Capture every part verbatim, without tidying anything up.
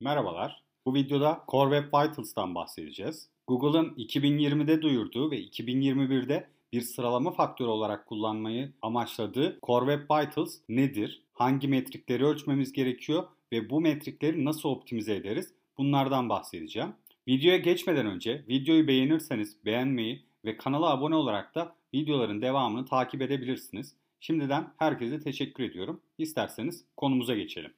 Merhabalar, bu videoda Core Web Vitals'tan bahsedeceğiz. Google'ın iki bin yirmide duyurduğu ve iki bin yirmi birde bir sıralama faktörü olarak kullanmayı amaçladığı Core Web Vitals nedir? Hangi metrikleri ölçmemiz gerekiyor ve bu metrikleri nasıl optimize ederiz? Bunlardan bahsedeceğim. Videoya geçmeden önce videoyu beğenirseniz beğenmeyi ve kanala abone olarak da videoların devamını takip edebilirsiniz. Şimdiden herkese teşekkür ediyorum. İsterseniz konumuza geçelim.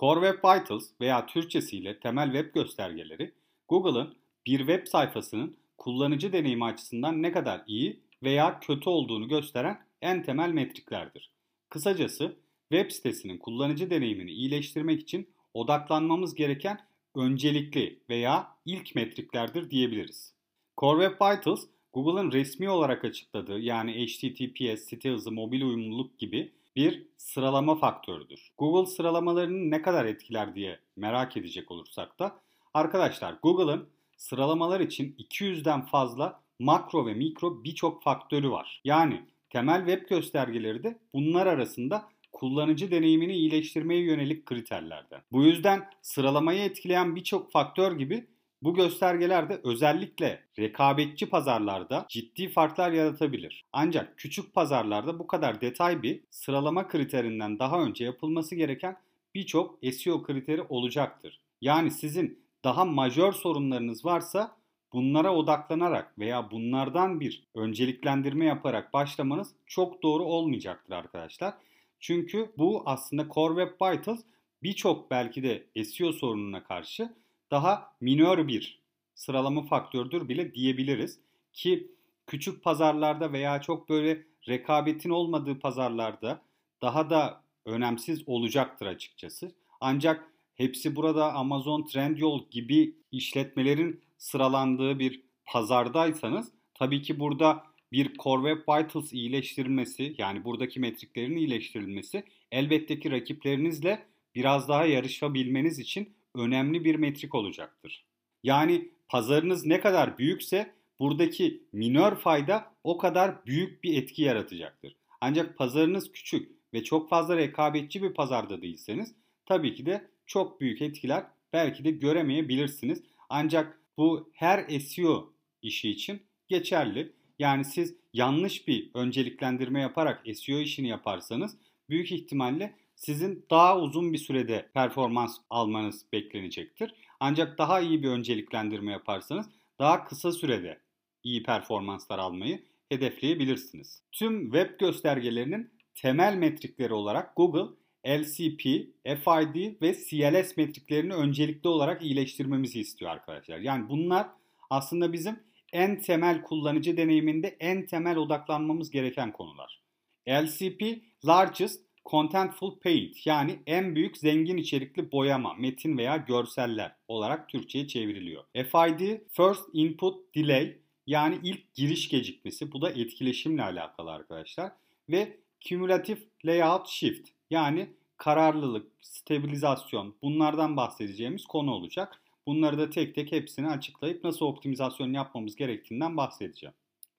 Core Web Vitals veya Türkçesiyle temel web göstergeleri, Google'ın bir web sayfasının kullanıcı deneyimi açısından ne kadar iyi veya kötü olduğunu gösteren en temel metriklerdir. Kısacası web sitesinin kullanıcı deneyimini iyileştirmek için odaklanmamız gereken öncelikli veya ilk metriklerdir diyebiliriz. Core Web Vitals, Google'ın resmi olarak açıkladığı yani H T T P S, site hızı, mobil uyumluluk gibi bir sıralama faktörüdür. Google sıralamalarını ne kadar etkiler diye merak edecek olursak da arkadaşlar Google'ın sıralamalar için iki yüzden fazla makro ve mikro birçok faktörü var. Yani temel web göstergeleri de bunlar arasında kullanıcı deneyimini iyileştirmeye yönelik kriterlerden. Bu yüzden sıralamayı etkileyen birçok faktör gibi bu göstergeler de özellikle rekabetçi pazarlarda ciddi farklar yaratabilir. Ancak küçük pazarlarda bu kadar detay bir sıralama kriterinden daha önce yapılması gereken birçok S E O kriteri olacaktır. Yani sizin daha majör sorunlarınız varsa bunlara odaklanarak veya bunlardan bir önceliklendirme yaparak başlamanız çok doğru olmayacaktır arkadaşlar. Çünkü bu aslında Core Web Vitals birçok belki de S E O sorununa karşı daha minör bir sıralama faktördür bile diyebiliriz ki küçük pazarlarda veya çok böyle rekabetin olmadığı pazarlarda daha da önemsiz olacaktır açıkçası. Ancak hepsi burada Amazon, Trendyol gibi işletmelerin sıralandığı bir pazardaysanız tabii ki burada bir Core Web Vitals iyileştirilmesi yani buradaki metriklerin iyileştirilmesi elbette ki rakiplerinizle biraz daha yarışabilmeniz için önemli bir metrik olacaktır. Yani pazarınız ne kadar büyükse buradaki minör fayda o kadar büyük bir etki yaratacaktır. Ancak pazarınız küçük ve çok fazla rekabetçi bir pazarda değilseniz tabii ki de çok büyük etkiler belki de göremeyebilirsiniz. Ancak bu her S E O işi için geçerli. Yani siz yanlış bir önceliklendirme yaparak S E O işini yaparsanız büyük ihtimalle sizin daha uzun bir sürede performans almanız beklenecektir. Ancak daha iyi bir önceliklendirme yaparsanız daha kısa sürede iyi performanslar almayı hedefleyebilirsiniz. Tüm web göstergelerinin temel metrikleri olarak Google, L C P, F I D ve C L S metriklerini öncelikli olarak iyileştirmemizi istiyor arkadaşlar. Yani bunlar aslında bizim en temel kullanıcı deneyiminde en temel odaklanmamız gereken konular. L C P, Largest Contentful Paint yani en büyük zengin içerikli boyama, metin veya görseller olarak Türkçe'ye çevriliyor. F I D, First Input Delay yani ilk giriş gecikmesi, bu da etkileşimle alakalı arkadaşlar. Ve Cumulative Layout Shift yani kararlılık, stabilizasyon, bunlardan bahsedeceğimiz konu olacak. Bunları da tek tek hepsini açıklayıp nasıl optimizasyon yapmamız gerektiğinden bahsedeceğim.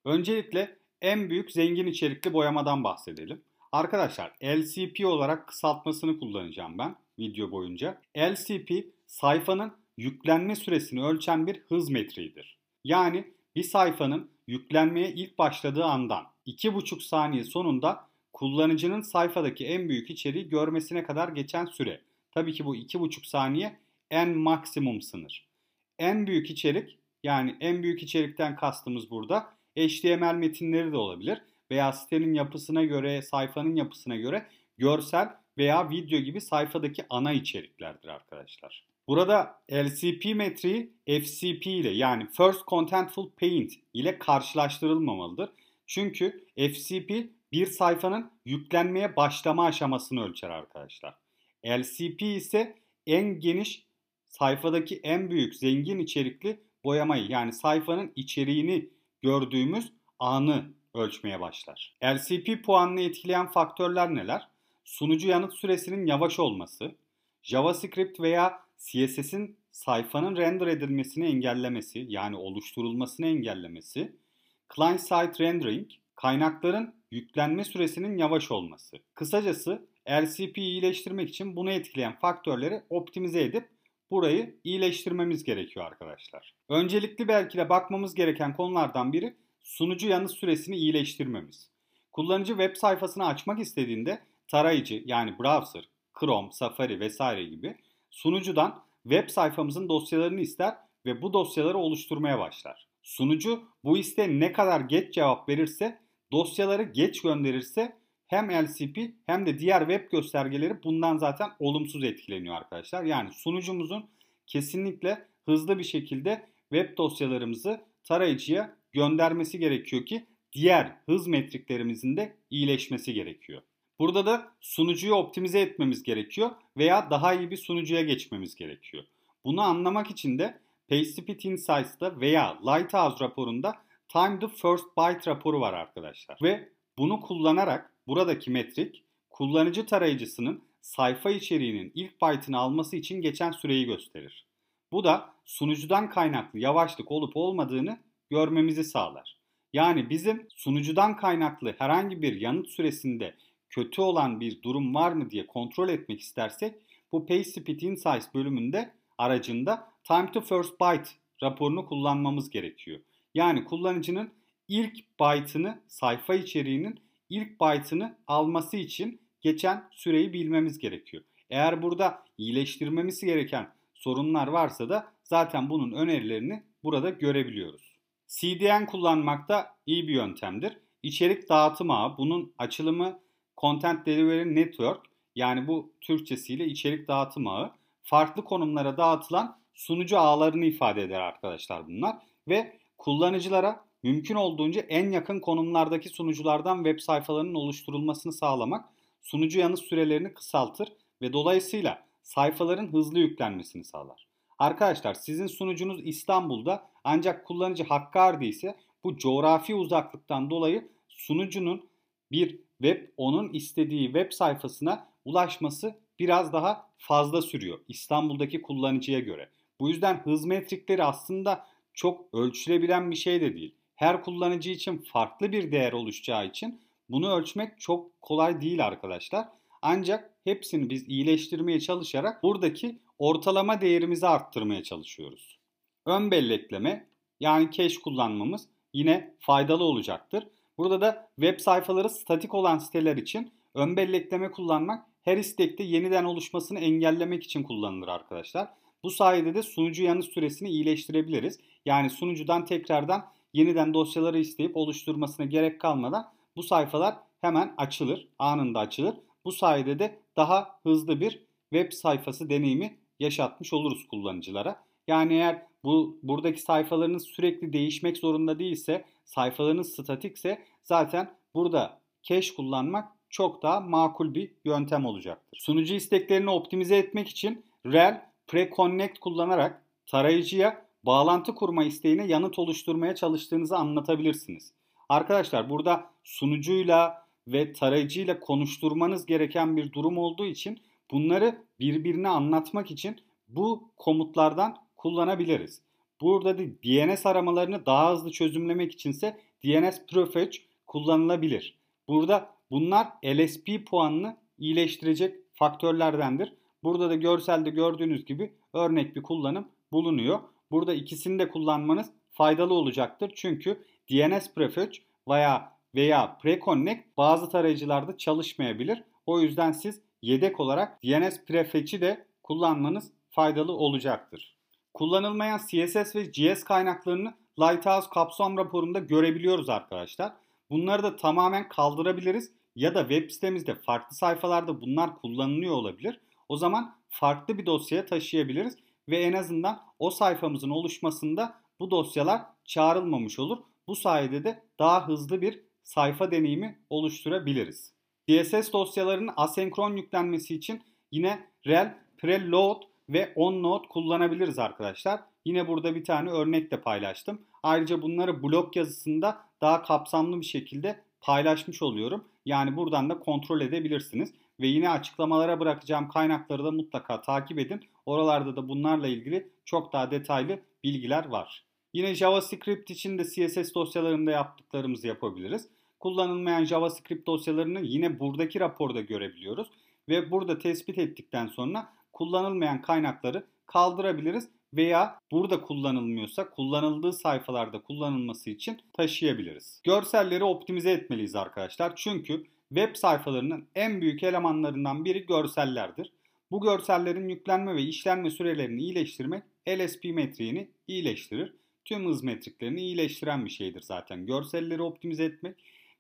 Öncelikle en büyük zengin içerikli boyamadan bahsedelim. Arkadaşlar L C P olarak kısaltmasını kullanacağım ben video boyunca. L C P sayfanın yüklenme süresini ölçen bir hız metriğidir. Yani bir sayfanın yüklenmeye ilk başladığı andan iki buçuk saniye sonunda kullanıcının sayfadaki en büyük içeriği görmesine kadar geçen süre. Tabii ki bu iki buçuk saniye en maksimum sınır. En büyük içerik yani en büyük içerikten kastımız burada H T M L metinleri de olabilir. Veya sitenin yapısına göre, sayfanın yapısına göre görsel veya video gibi sayfadaki ana içeriklerdir arkadaşlar. Burada L C P metriği F C P ile yani First Contentful Paint ile karşılaştırılmamalıdır. Çünkü F C P bir sayfanın yüklenmeye başlama aşamasını ölçer arkadaşlar. L C P ise en geniş sayfadaki en büyük zengin içerikli boyamayı yani sayfanın içeriğini gördüğümüz anı ölçmeye başlar. L C P puanını etkileyen faktörler neler? Sunucu yanıt süresinin yavaş olması, JavaScript veya C S S'in sayfanın render edilmesini engellemesi, yani oluşturulmasını engellemesi, client-side rendering, kaynakların yüklenme süresinin yavaş olması. Kısacası L C P'yi iyileştirmek için bunu etkileyen faktörleri optimize edip burayı iyileştirmemiz gerekiyor arkadaşlar. Öncelikli belki de bakmamız gereken konulardan biri sunucu yanıt süresini iyileştirmemiz. Kullanıcı web sayfasını açmak istediğinde tarayıcı yani browser, Chrome, Safari vesaire gibi sunucudan web sayfamızın dosyalarını ister ve bu dosyaları oluşturmaya başlar. Sunucu bu isteğe ne kadar geç cevap verirse, dosyaları geç gönderirse hem L C P hem de diğer web göstergeleri bundan zaten olumsuz etkileniyor arkadaşlar. Yani sunucumuzun kesinlikle hızlı bir şekilde web dosyalarımızı tarayıcıya göndermesi gerekiyor ki diğer hız metriklerimizin de iyileşmesi gerekiyor. Burada da sunucuyu optimize etmemiz gerekiyor veya daha iyi bir sunucuya geçmemiz gerekiyor. Bunu anlamak için de PageSpeed Insights'ta veya Lighthouse raporunda Time to First Byte raporu var arkadaşlar. Ve bunu kullanarak buradaki metrik kullanıcı tarayıcısının sayfa içeriğinin ilk byte'ını alması için geçen süreyi gösterir. Bu da sunucudan kaynaklı yavaşlık olup olmadığını görmemizi sağlar. Yani bizim sunucudan kaynaklı herhangi bir yanıt süresinde kötü olan bir durum var mı diye kontrol etmek istersek bu PageSpeed Insights bölümünde aracında Time to First Byte raporunu kullanmamız gerekiyor. Yani kullanıcının ilk byte'ını, sayfa içeriğinin ilk byte'ını alması için geçen süreyi bilmemiz gerekiyor. Eğer burada iyileştirmemiz gereken sorunlar varsa da zaten bunun önerilerini burada görebiliyoruz. C D N kullanmak da iyi bir yöntemdir. İçerik dağıtım ağı, bunun açılımı Content Delivery Network, yani bu Türkçesiyle içerik dağıtım ağı, farklı konumlara dağıtılan sunucu ağlarını ifade eder arkadaşlar bunlar ve kullanıcılara mümkün olduğunca en yakın konumlardaki sunuculardan web sayfalarının oluşturulmasını sağlamak sunucu yanıt sürelerini kısaltır ve dolayısıyla sayfaların hızlı yüklenmesini sağlar. Arkadaşlar sizin sunucunuz İstanbul'da ancak kullanıcı Hakkari ise bu coğrafi uzaklıktan dolayı sunucunun bir web onun istediği web sayfasına ulaşması biraz daha fazla sürüyor İstanbul'daki kullanıcıya göre. Bu yüzden hız metrikleri aslında çok ölçülebilen bir şey de değil. Her kullanıcı için farklı bir değer oluşacağı için bunu ölçmek çok kolay değil arkadaşlar. Ancak hepsini biz iyileştirmeye çalışarak buradaki ortalama değerimizi arttırmaya çalışıyoruz. Ön bellekleme yani cache kullanmamız yine faydalı olacaktır. Burada da web sayfaları statik olan siteler için ön bellekleme kullanmak her istekte yeniden oluşmasını engellemek için kullanılır arkadaşlar. Bu sayede de sunucu yanıt süresini iyileştirebiliriz. Yani sunucudan tekrardan yeniden dosyaları isteyip oluşturmasına gerek kalmadan bu sayfalar hemen açılır, anında açılır. Bu sayede de daha hızlı bir web sayfası deneyimi yaşatmış oluruz kullanıcılara. Yani eğer bu buradaki sayfalarınız sürekli değişmek zorunda değilse, sayfalarınız statikse zaten burada cache kullanmak çok daha makul bir yöntem olacaktır. Sunucu isteklerini optimize etmek için rel preconnect kullanarak tarayıcıya bağlantı kurma isteğine yanıt oluşturmaya çalıştığınızı anlatabilirsiniz. Arkadaşlar burada sunucuyla ve tarayıcıyla konuşturmanız gereken bir durum olduğu için bunları birbirine anlatmak için bu komutlardan kullanabiliriz. Burada da D N S aramalarını daha hızlı çözümlemek içinse D N S Prefetch kullanılabilir. Burada bunlar L S P puanını iyileştirecek faktörlerdendir. Burada da görselde gördüğünüz gibi örnek bir kullanım bulunuyor. Burada ikisini de kullanmanız faydalı olacaktır. Çünkü D N S Prefetch veya, veya preconnect bazı tarayıcılarda çalışmayabilir. O yüzden siz yedek olarak D N S Prefetch'i de kullanmanız faydalı olacaktır. Kullanılmayan C S S ve J S kaynaklarını Lighthouse kapsam raporunda görebiliyoruz arkadaşlar. Bunları da tamamen kaldırabiliriz ya da web sitemizde farklı sayfalarda bunlar kullanılıyor olabilir. O zaman farklı bir dosyaya taşıyabiliriz ve en azından o sayfamızın oluşmasında bu dosyalar çağrılmamış olur. Bu sayede de daha hızlı bir sayfa deneyimi oluşturabiliriz. C S S dosyalarının asenkron yüklenmesi için yine rel, preload ve onload kullanabiliriz arkadaşlar. Yine burada bir tane örnek de paylaştım. Ayrıca bunları blog yazısında daha kapsamlı bir şekilde paylaşmış oluyorum. Yani buradan da kontrol edebilirsiniz. Ve yine açıklamalara bırakacağım kaynakları da mutlaka takip edin. Oralarda da bunlarla ilgili çok daha detaylı bilgiler var. Yine JavaScript için de C S S dosyalarında yaptıklarımızı yapabiliriz. Kullanılmayan JavaScript dosyalarını yine buradaki raporda görebiliyoruz. Ve burada tespit ettikten sonra kullanılmayan kaynakları kaldırabiliriz veya burada kullanılmıyorsa kullanıldığı sayfalarda kullanılması için taşıyabiliriz. Görselleri optimize etmeliyiz arkadaşlar. Çünkü web sayfalarının en büyük elemanlarından biri görsellerdir. Bu görsellerin yüklenme ve işlenme sürelerini iyileştirmek L S P metriğini iyileştirir. Tüm hız metriklerini iyileştiren bir şeydir zaten. Görselleri optimize etmek.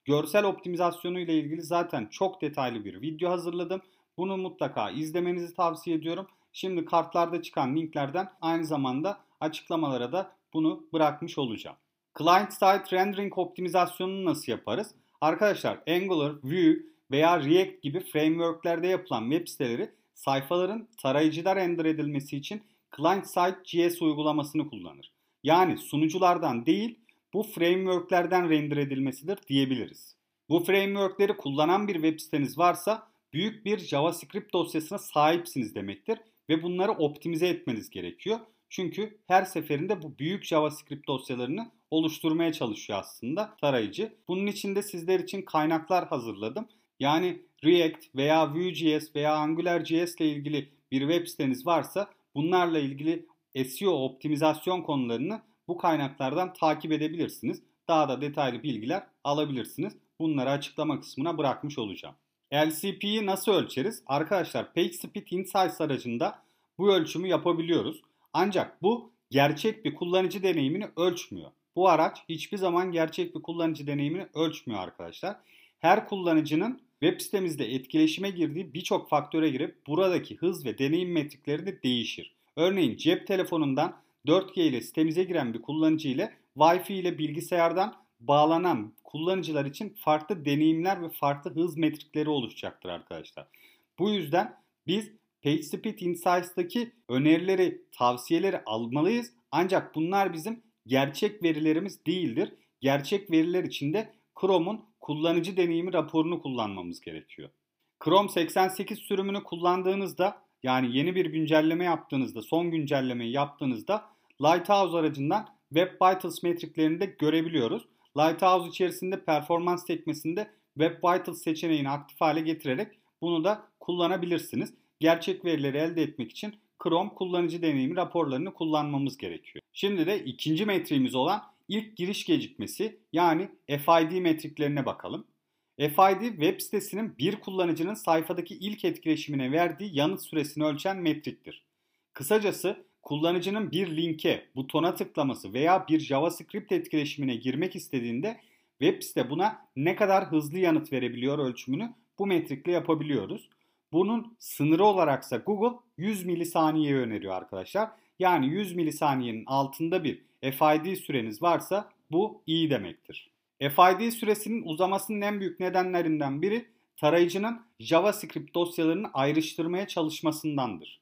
Görsel optimizasyonu ile ilgili zaten çok detaylı bir video hazırladım. Bunu mutlaka izlemenizi tavsiye ediyorum. Şimdi kartlarda çıkan linklerden aynı zamanda açıklamalara da bunu bırakmış olacağım. Client side rendering optimizasyonunu nasıl yaparız? Arkadaşlar Angular, Vue veya React gibi frameworklerde yapılan web siteleri sayfaların tarayıcıda render edilmesi için client side G S uygulamasını kullanır. Yani sunuculardan değil bu frameworklerden render edilmesidir diyebiliriz. Bu frameworkleri kullanan bir web siteniz varsa büyük bir JavaScript dosyasına sahipsiniz demektir ve bunları optimize etmeniz gerekiyor. Çünkü her seferinde bu büyük JavaScript dosyalarını oluşturmaya çalışıyor aslında tarayıcı. Bunun için de sizler için kaynaklar hazırladım. Yani React veya Vue.js veya Angular.js ile ilgili bir web siteniz varsa bunlarla ilgili S E O optimizasyon konularını bu kaynaklardan takip edebilirsiniz. Daha da detaylı bilgiler alabilirsiniz. Bunları açıklama kısmına bırakmış olacağım. L C P'yi nasıl ölçeriz? Arkadaşlar PageSpeed Insights aracında bu ölçümü yapabiliyoruz. Ancak bu gerçek bir kullanıcı deneyimini ölçmüyor. Bu araç hiçbir zaman gerçek bir kullanıcı deneyimini ölçmüyor arkadaşlar. Her kullanıcının web sitemizle etkileşime girdiği birçok faktöre girip buradaki hız ve deneyim metrikleri de değişir. Örneğin cep telefonundan dört G ile sitemize giren bir kullanıcı ile Wi-Fi ile bilgisayardan bağlanan kullanıcılar için farklı deneyimler ve farklı hız metrikleri oluşacaktır arkadaşlar. Bu yüzden biz PageSpeed Insights'taki önerileri, tavsiyeleri almalıyız. Ancak bunlar bizim gerçek verilerimiz değildir. Gerçek veriler için de Chrome'un kullanıcı deneyimi raporunu kullanmamız gerekiyor. Chrome seksen sekiz sürümünü kullandığınızda, yani yeni bir güncelleme yaptığınızda, son güncellemeyi yaptığınızda Lighthouse aracından Web Vitals metriklerini de görebiliyoruz. Lighthouse içerisinde performans sekmesinde Web Vitals seçeneğini aktif hale getirerek bunu da kullanabilirsiniz. Gerçek verileri elde etmek için Chrome kullanıcı deneyimi raporlarını kullanmamız gerekiyor. Şimdi de ikinci metriğimiz olan ilk giriş gecikmesi yani F I D metriklerine bakalım. F I D web sitesinin bir kullanıcının sayfadaki ilk etkileşimine verdiği yanıt süresini ölçen metriktir. Kısacası kullanıcının bir linke, butona tıklaması veya bir JavaScript etkileşimine girmek istediğinde web site buna ne kadar hızlı yanıt verebiliyor ölçümünü bu metrikle yapabiliyoruz. Bunun sınırı olaraksa Google yüz milisaniye öneriyor arkadaşlar. Yani yüz milisaniyenin altında bir F I D süreniz varsa bu iyi demektir. F I D süresinin uzamasının en büyük nedenlerinden biri tarayıcının JavaScript dosyalarını ayrıştırmaya çalışmasındandır.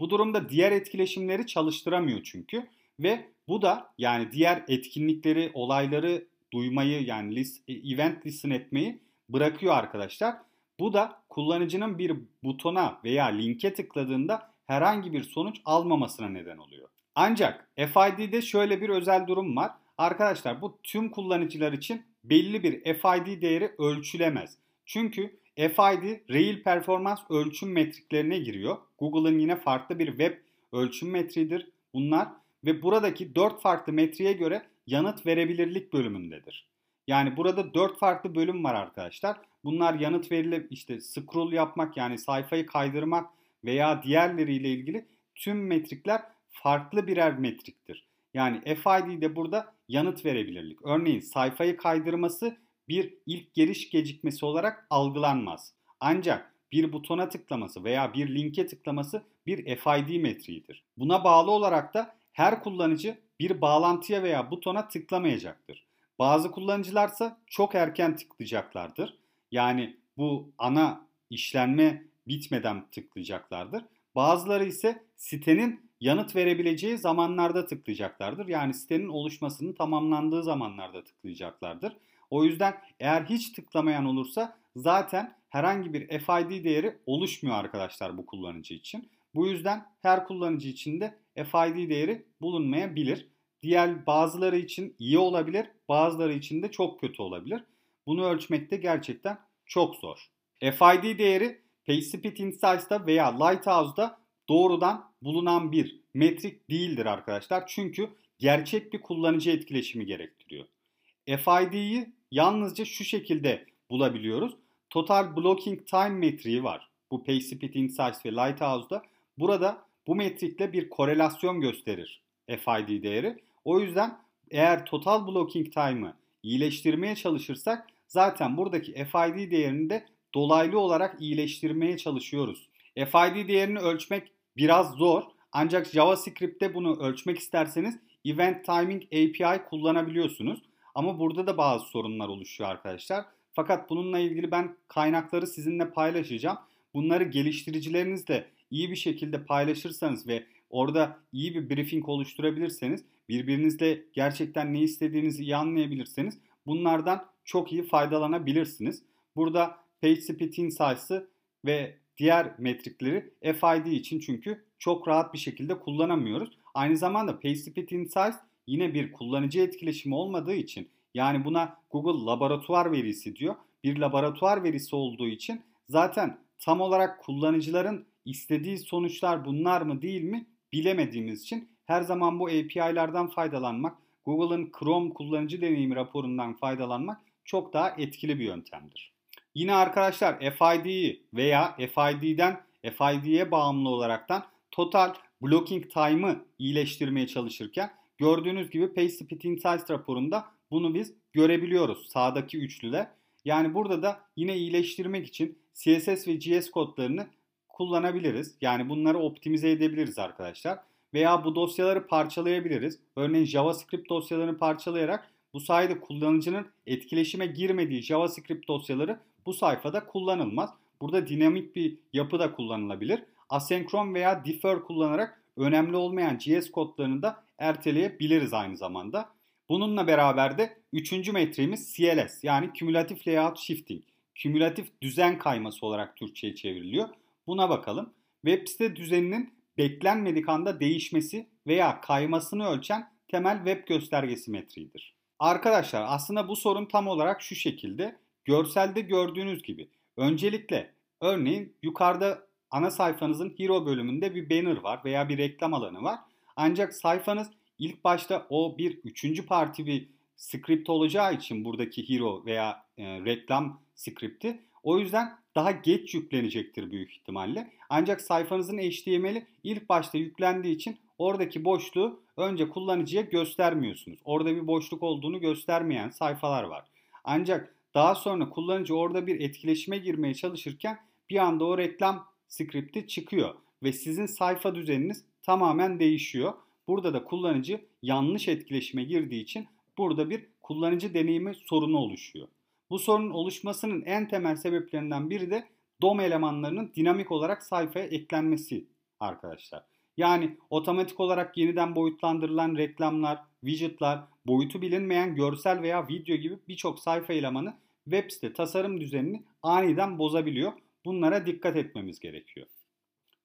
Bu durumda diğer etkileşimleri çalıştıramıyor çünkü ve bu da yani diğer etkinlikleri, olayları duymayı yani list, event listen etmeyi bırakıyor arkadaşlar. Bu da kullanıcının bir butona veya linke tıkladığında herhangi bir sonuç almamasına neden oluyor. Ancak F I D'de şöyle bir özel durum var. Arkadaşlar bu tüm kullanıcılar için belli bir F I D değeri ölçülemez. Çünkü F I D Real Performans ölçüm metriklerine giriyor. Google'ın yine farklı bir web ölçüm metriğidir bunlar. Ve buradaki dört farklı metriğe göre yanıt verebilirlik bölümündedir. Yani burada dört farklı bölüm var arkadaşlar. Bunlar yanıt verile işte scroll yapmak yani sayfayı kaydırmak veya diğerleriyle ilgili tüm metrikler farklı birer metriktir. Yani F I D'de burada yanıt verebilirlik. Örneğin sayfayı kaydırması bir ilk giriş gecikmesi olarak algılanmaz. Ancak bir butona tıklaması veya bir linke tıklaması bir F I D metriğidir. Buna bağlı olarak da her kullanıcı bir bağlantıya veya butona tıklamayacaktır. Bazı kullanıcılarsa çok erken tıklayacaklardır. Yani bu ana işlenme bitmeden tıklayacaklardır. Bazıları ise sitenin yanıt verebileceği zamanlarda tıklayacaklardır. Yani sitenin oluşmasının tamamlandığı zamanlarda tıklayacaklardır. O yüzden eğer hiç tıklamayan olursa zaten herhangi bir F I D değeri oluşmuyor arkadaşlar bu kullanıcı için. Bu yüzden her kullanıcı için de F I D değeri bulunmayabilir. Diğer bazıları için iyi olabilir, bazıları için de çok kötü olabilir. Bunu ölçmek de gerçekten çok zor. F I D değeri PageSpeed Insights'ta veya Lighthouse'da doğrudan bulunan bir metrik değildir arkadaşlar. Çünkü gerçek bir kullanıcı etkileşimi gerektiriyor. F I D'yi yalnızca şu şekilde bulabiliyoruz. Total Blocking Time metriği var. Bu PageSpeed Insights ve Lighthouse'da. Burada bu metrikle bir korelasyon gösterir F I D değeri. O yüzden eğer Total Blocking Time'ı iyileştirmeye çalışırsak zaten buradaki F I D değerini de dolaylı olarak iyileştirmeye çalışıyoruz. F I D değerini ölçmek biraz zor. Ancak JavaScript'te bunu ölçmek isterseniz Event Timing A P I kullanabiliyorsunuz. Ama burada da bazı sorunlar oluşuyor arkadaşlar. Fakat bununla ilgili ben kaynakları sizinle paylaşacağım. Bunları geliştiricilerinizle iyi bir şekilde paylaşırsanız ve orada iyi bir briefing oluşturabilirseniz, birbirinizle gerçekten ne istediğinizi iyi anlayabilirseniz bunlardan çok iyi faydalanabilirsiniz. Burada PageSpeed Insights'ı ve diğer metrikleri F I D için çünkü çok rahat bir şekilde kullanamıyoruz. Aynı zamanda PageSpeed Insights yine bir kullanıcı etkileşimi olmadığı için, yani buna Google laboratuvar verisi diyor. Bir laboratuvar verisi olduğu için zaten tam olarak kullanıcıların istediği sonuçlar bunlar mı değil mi bilemediğimiz için her zaman bu A P I'lerden faydalanmak, Google'ın Chrome kullanıcı deneyimi raporundan faydalanmak çok daha etkili bir yöntemdir. Yine arkadaşlar F I D'yi veya F I D'den F I D'ye bağımlı olaraktan Total Blocking Time'ı iyileştirmeye çalışırken gördüğünüz gibi PageSpeed Insights raporunda bunu biz görebiliyoruz sağdaki üçlüde. Yani burada da yine iyileştirmek için C S S ve G S kodlarını kullanabiliriz. Yani bunları optimize edebiliriz arkadaşlar. Veya bu dosyaları parçalayabiliriz. Örneğin JavaScript dosyalarını parçalayarak bu sayede kullanıcının etkileşime girmediği JavaScript dosyaları bu sayfada kullanılmaz. Burada dinamik bir yapı da kullanılabilir. Asenkron veya defer kullanarak önemli olmayan G S kodlarını da erteleyebiliriz aynı zamanda. Bununla beraber de üçüncü metriğimiz C L S, yani Cumulative Layout Shifting. Kümülatif düzen kayması olarak Türkçe'ye çevriliyor. Buna bakalım. Web site düzeninin beklenmedik anda değişmesi veya kaymasını ölçen temel web göstergesi metriğidir. Arkadaşlar aslında bu sorun tam olarak şu şekilde. Görselde gördüğünüz gibi. Öncelikle örneğin yukarıda ana sayfanızın hero bölümünde bir banner var veya bir reklam alanı var. Ancak sayfanız ilk başta o bir üçüncü parti bir script olacağı için buradaki hero veya e, reklam script'i. O yüzden daha geç yüklenecektir büyük ihtimalle. Ancak sayfanızın H T M L'i ilk başta yüklendiği için oradaki boşluğu önce kullanıcıya göstermiyorsunuz. Orada bir boşluk olduğunu göstermeyen sayfalar var. Ancak daha sonra kullanıcı orada bir etkileşime girmeye çalışırken bir anda o reklam script'i çıkıyor ve sizin sayfa düzeniniz tamamen değişiyor. Burada da kullanıcı yanlış etkileşime girdiği için burada bir kullanıcı deneyimi sorunu oluşuyor. Bu sorunun oluşmasının en temel sebeplerinden biri de D O M elemanlarının dinamik olarak sayfaya eklenmesi arkadaşlar. Yani otomatik olarak yeniden boyutlandırılan reklamlar, widget'lar, boyutu bilinmeyen görsel veya video gibi birçok sayfa elemanı web site tasarım düzenini aniden bozabiliyor. Bunlara dikkat etmemiz gerekiyor.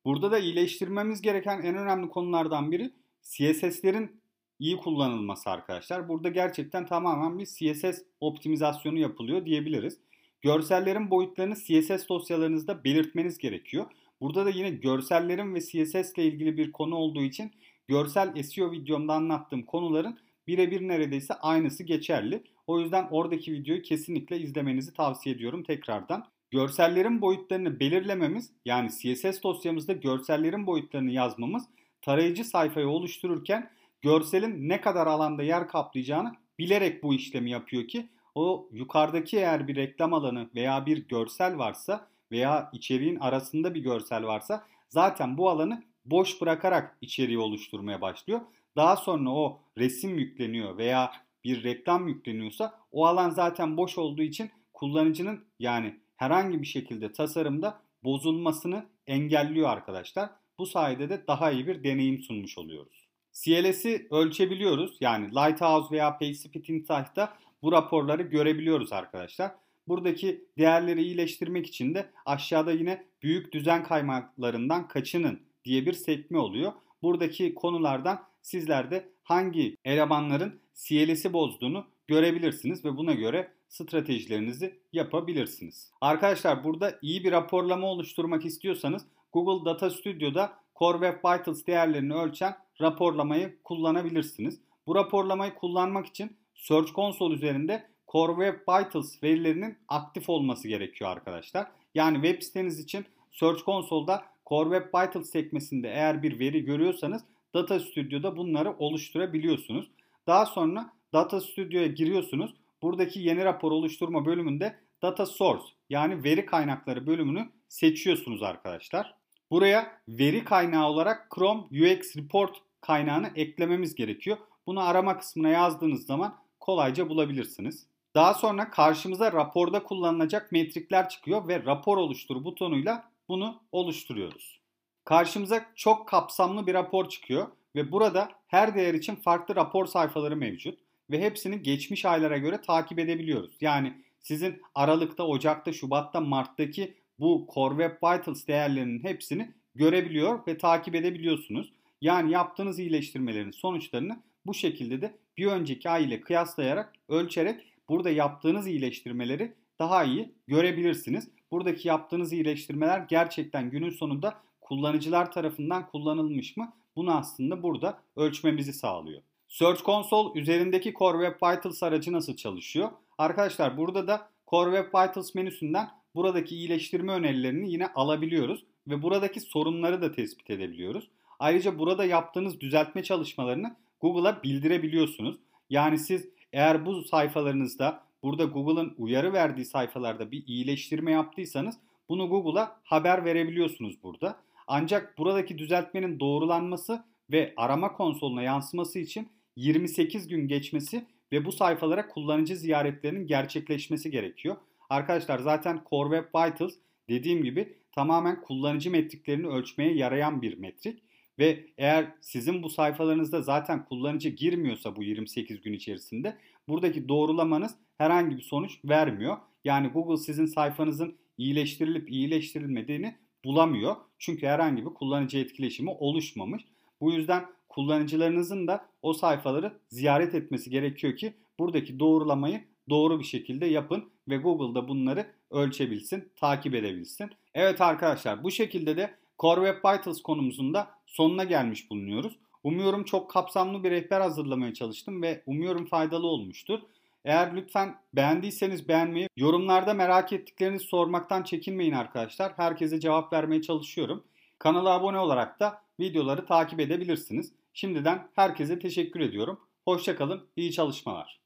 Burada da iyileştirmemiz gereken en önemli konulardan biri C S S'lerin iyi kullanılması arkadaşlar. Burada gerçekten tamamen bir C S S optimizasyonu yapılıyor diyebiliriz. Görsellerin boyutlarını C S S dosyalarınızda belirtmeniz gerekiyor. Burada da yine görsellerin ve C S S ile ilgili bir konu olduğu için görsel S E O videomda anlattığım konuların birebir neredeyse aynısı geçerli. O yüzden oradaki videoyu kesinlikle izlemenizi tavsiye ediyorum tekrardan. Görsellerin boyutlarını belirlememiz, yani C S S dosyamızda görsellerin boyutlarını yazmamız tarayıcı sayfayı oluştururken görselin ne kadar alanda yer kaplayacağını bilerek bu işlemi yapıyor ki o yukarıdaki eğer bir reklam alanı veya bir görsel varsa veya içeriğin arasında bir görsel varsa zaten bu alanı boş bırakarak içeriği oluşturmaya başlıyor. Daha sonra o resim yükleniyor veya bir reklam yükleniyorsa o alan zaten boş olduğu için kullanıcının yani herhangi bir şekilde tasarımda bozulmasını engelliyor arkadaşlar. Bu sayede de daha iyi bir deneyim sunmuş oluyoruz. C L S'i ölçebiliyoruz. Yani Lighthouse veya PageSpeed Insight'ta bu raporları görebiliyoruz arkadaşlar. Buradaki değerleri iyileştirmek için de aşağıda yine büyük düzen kaymalarından kaçının diye bir sekme oluyor. Buradaki konulardan sizler de hangi elemanların C L S'i bozduğunu görebilirsiniz ve buna göre stratejilerinizi yapabilirsiniz. Arkadaşlar burada iyi bir raporlama oluşturmak istiyorsanız Google Data Studio'da Core Web Vitals değerlerini ölçen raporlamayı kullanabilirsiniz. Bu raporlamayı kullanmak için Search Console üzerinde Core Web Vitals verilerinin aktif olması gerekiyor arkadaşlar. Yani web siteniz için Search Console'da Core Web Vitals sekmesinde eğer bir veri görüyorsanız Data Studio'da bunları oluşturabiliyorsunuz. Daha sonra Data Studio'ya giriyorsunuz. Buradaki yeni rapor oluşturma bölümünde Data Source yani veri kaynakları bölümünü seçiyorsunuz arkadaşlar. Buraya veri kaynağı olarak Chrome U X Report kaynağını eklememiz gerekiyor. Bunu arama kısmına yazdığınız zaman kolayca bulabilirsiniz. Daha sonra karşımıza raporda kullanılacak metrikler çıkıyor ve rapor oluştur butonuyla bunu oluşturuyoruz. Karşımıza çok kapsamlı bir rapor çıkıyor ve burada her değer için farklı rapor sayfaları mevcut ve hepsini geçmiş aylara göre takip edebiliyoruz. Yani sizin Aralık'ta, Ocak'ta, Şubat'ta, Mart'taki bu Core Web Vitals değerlerinin hepsini görebiliyor ve takip edebiliyorsunuz. Yani yaptığınız iyileştirmelerin sonuçlarını bu şekilde de bir önceki ay ile kıyaslayarak, ölçerek burada yaptığınız iyileştirmeleri daha iyi görebilirsiniz. Buradaki yaptığınız iyileştirmeler gerçekten günün sonunda kullanıcılar tarafından kullanılmış mı? Bunu aslında burada ölçmemizi sağlıyor. Search Console üzerindeki Core Web Vitals aracı nasıl çalışıyor? Arkadaşlar burada da Core Web Vitals menüsünden buradaki iyileştirme önerilerini yine alabiliyoruz ve buradaki sorunları da tespit edebiliyoruz. Ayrıca burada yaptığınız düzeltme çalışmalarını Google'a bildirebiliyorsunuz. Yani siz eğer bu sayfalarınızda, burada Google'ın uyarı verdiği sayfalarda bir iyileştirme yaptıysanız bunu Google'a haber verebiliyorsunuz burada. Ancak buradaki düzeltmenin doğrulanması ve arama konsoluna yansıması için yirmi sekiz gün geçmesi ve bu sayfalara kullanıcı ziyaretlerinin gerçekleşmesi gerekiyor. Arkadaşlar zaten Core Web Vitals dediğim gibi tamamen kullanıcı metriklerini ölçmeye yarayan bir metrik. Ve eğer sizin bu sayfalarınızda zaten kullanıcı girmiyorsa bu yirmi sekiz gün içerisinde buradaki doğrulamanız herhangi bir sonuç vermiyor. Yani Google sizin sayfanızın iyileştirilip iyileştirilmediğini bulamıyor. Çünkü herhangi bir kullanıcı etkileşimi oluşmamış. Bu yüzden kullanıcılarınızın da o sayfaları ziyaret etmesi gerekiyor ki buradaki doğrulamayı doğru bir şekilde yapın ve Google'da bunları ölçebilsin, takip edebilsin. Evet arkadaşlar, bu şekilde de Core Web Vitals konumuzun da sonuna gelmiş bulunuyoruz. Umuyorum çok kapsamlı bir rehber hazırlamaya çalıştım ve umuyorum faydalı olmuştur. Eğer lütfen beğendiyseniz beğenmeyi, yorumlarda merak ettiklerinizi sormaktan çekinmeyin arkadaşlar. Herkese cevap vermeye çalışıyorum. Kanala abone olarak da videoları takip edebilirsiniz. Şimdiden herkese teşekkür ediyorum. Hoşça kalın, iyi çalışmalar.